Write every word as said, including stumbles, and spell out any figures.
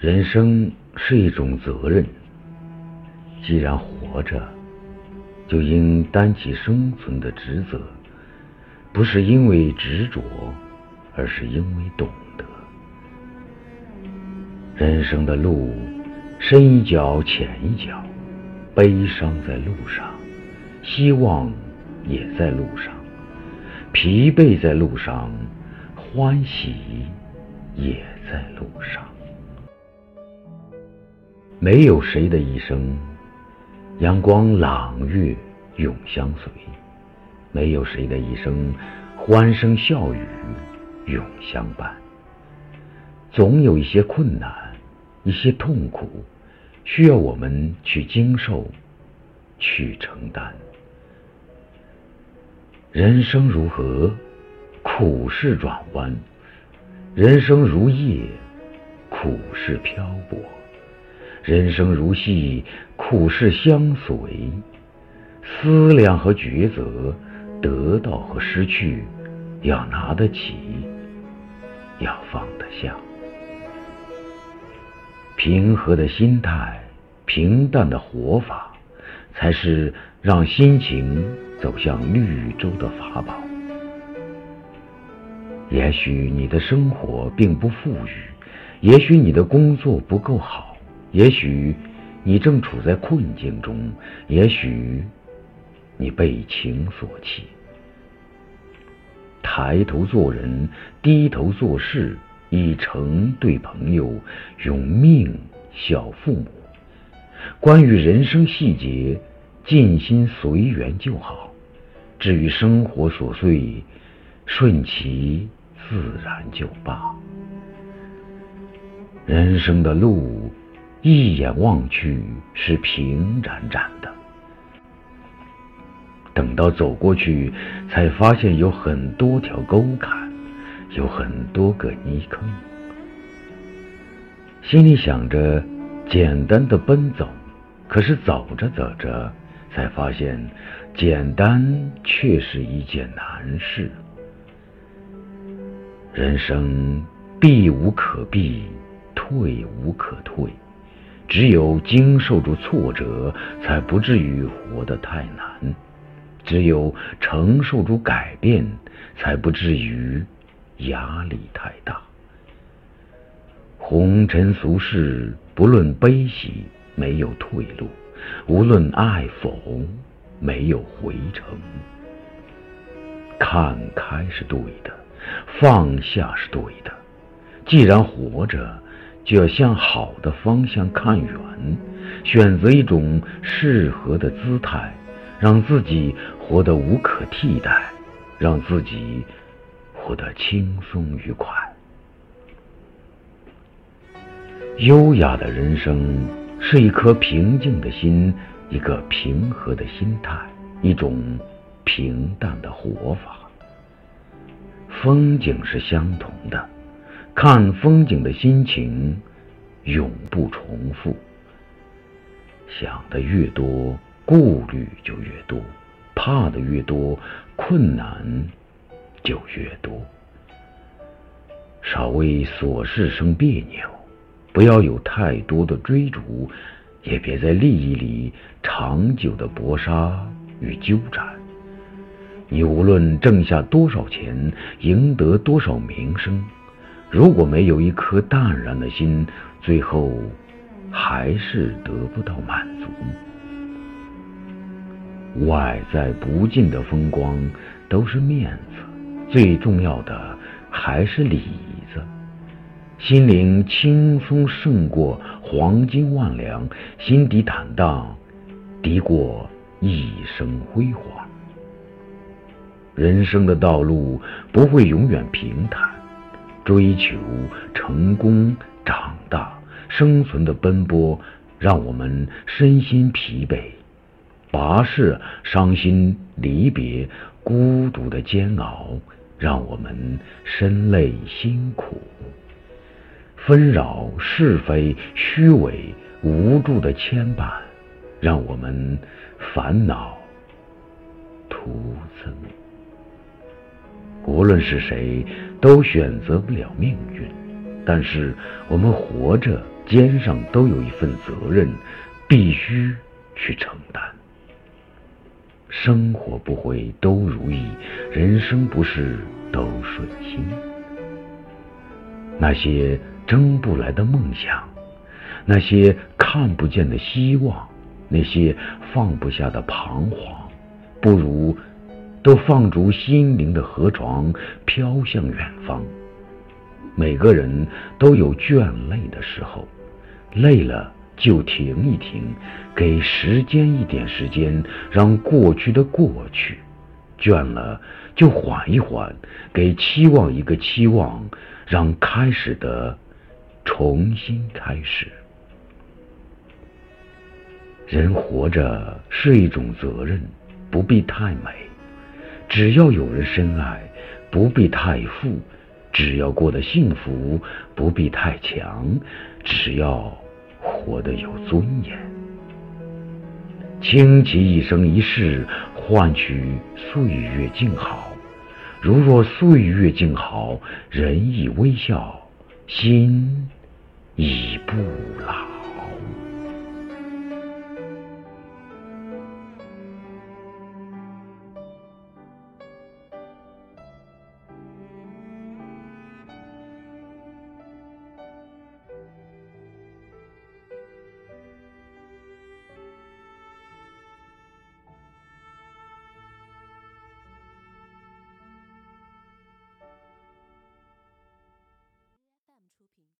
人生是一种责任，既然活着，就应担起生存的职责，不是因为执着，而是因为懂得。人生的路，深一脚浅一脚，悲伤在路上，希望也在路上，疲惫在路上，欢喜也在路上。没有谁的一生，阳光朗月永相随；没有谁的一生，欢声笑语永相伴。总有一些困难，一些痛苦，需要我们去经受，去承担。人生如河，苦事转弯；人生如夜，苦事漂泊；人生如戏，苦事相随。思量和抉择，得到和失去，要拿得起，要放得下。平和的心态，平淡的活法，才是让心情走向绿洲的法宝。也许你的生活并不富裕，也许你的工作不够好，也许你正处在困境中，也许你被情所欺。抬头做人，低头做事，以诚对朋友，用命孝父母。关于人生细节，尽心随缘就好。至于生活琐碎，顺其自然就罢。人生的路，一眼望去是平展展的，等到走过去，才发现有很多条沟坎，有很多个泥坑。心里想着简单的奔走，可是走着走着，才发现简单却是一件难事。人生避无可避，退无可退，只有经受住挫折，才不至于活得太难；只有承受住改变，才不至于压力太大。红尘俗世，不论悲喜，没有退路；无论爱否，没有回程。看开是对的，放下是对的。既然活着，就要向好的方向看远，选择一种适合的姿态，让自己活得无可替代，让自己活得轻松愉快。优雅的人生是一颗平静的心，一个平和的心态，一种平淡的活法。风景是相同的，看风景的心情永不重复。想的越多，顾虑就越多；怕的越多，困难就越多。少为琐事生别扭，不要有太多的追逐，也别在利益里长久的搏杀与纠缠。你无论挣下多少钱，赢得多少名声，如果没有一颗淡然的心，最后还是得不到满足。外在不尽的风光都是面子，最重要的还是里子。心灵轻松胜过黄金万两，心底坦荡敌过一生辉煌。人生的道路不会永远平坦，追求成功、长大、生存的奔波，让我们身心疲惫；跋涉、伤心、离别、孤独的煎熬，让我们身累辛苦；纷扰、是非、虚伪、无助的牵绊，让我们烦恼、徒增。无论是谁，都选择不了命运，但是我们活着肩上都有一份责任，必须去承担。生活不会都如意，人生不是都顺心。那些争不来的梦想，那些看不见的希望，那些放不下的彷徨，不如都放逐心灵的河床，飘向远方。每个人都有倦累的时候，累了就停一停，给时间一点时间，让过去的过去；倦了就缓一缓，给期望一个期望，让开始的重新开始。人活着是一种责任，不必太美；只要有人深爱，不必太富；只要过得幸福，不必太强；只要活得有尊严。倾其一生一世，换取岁月静好。如若岁月静好，人亦微笑，心已不老。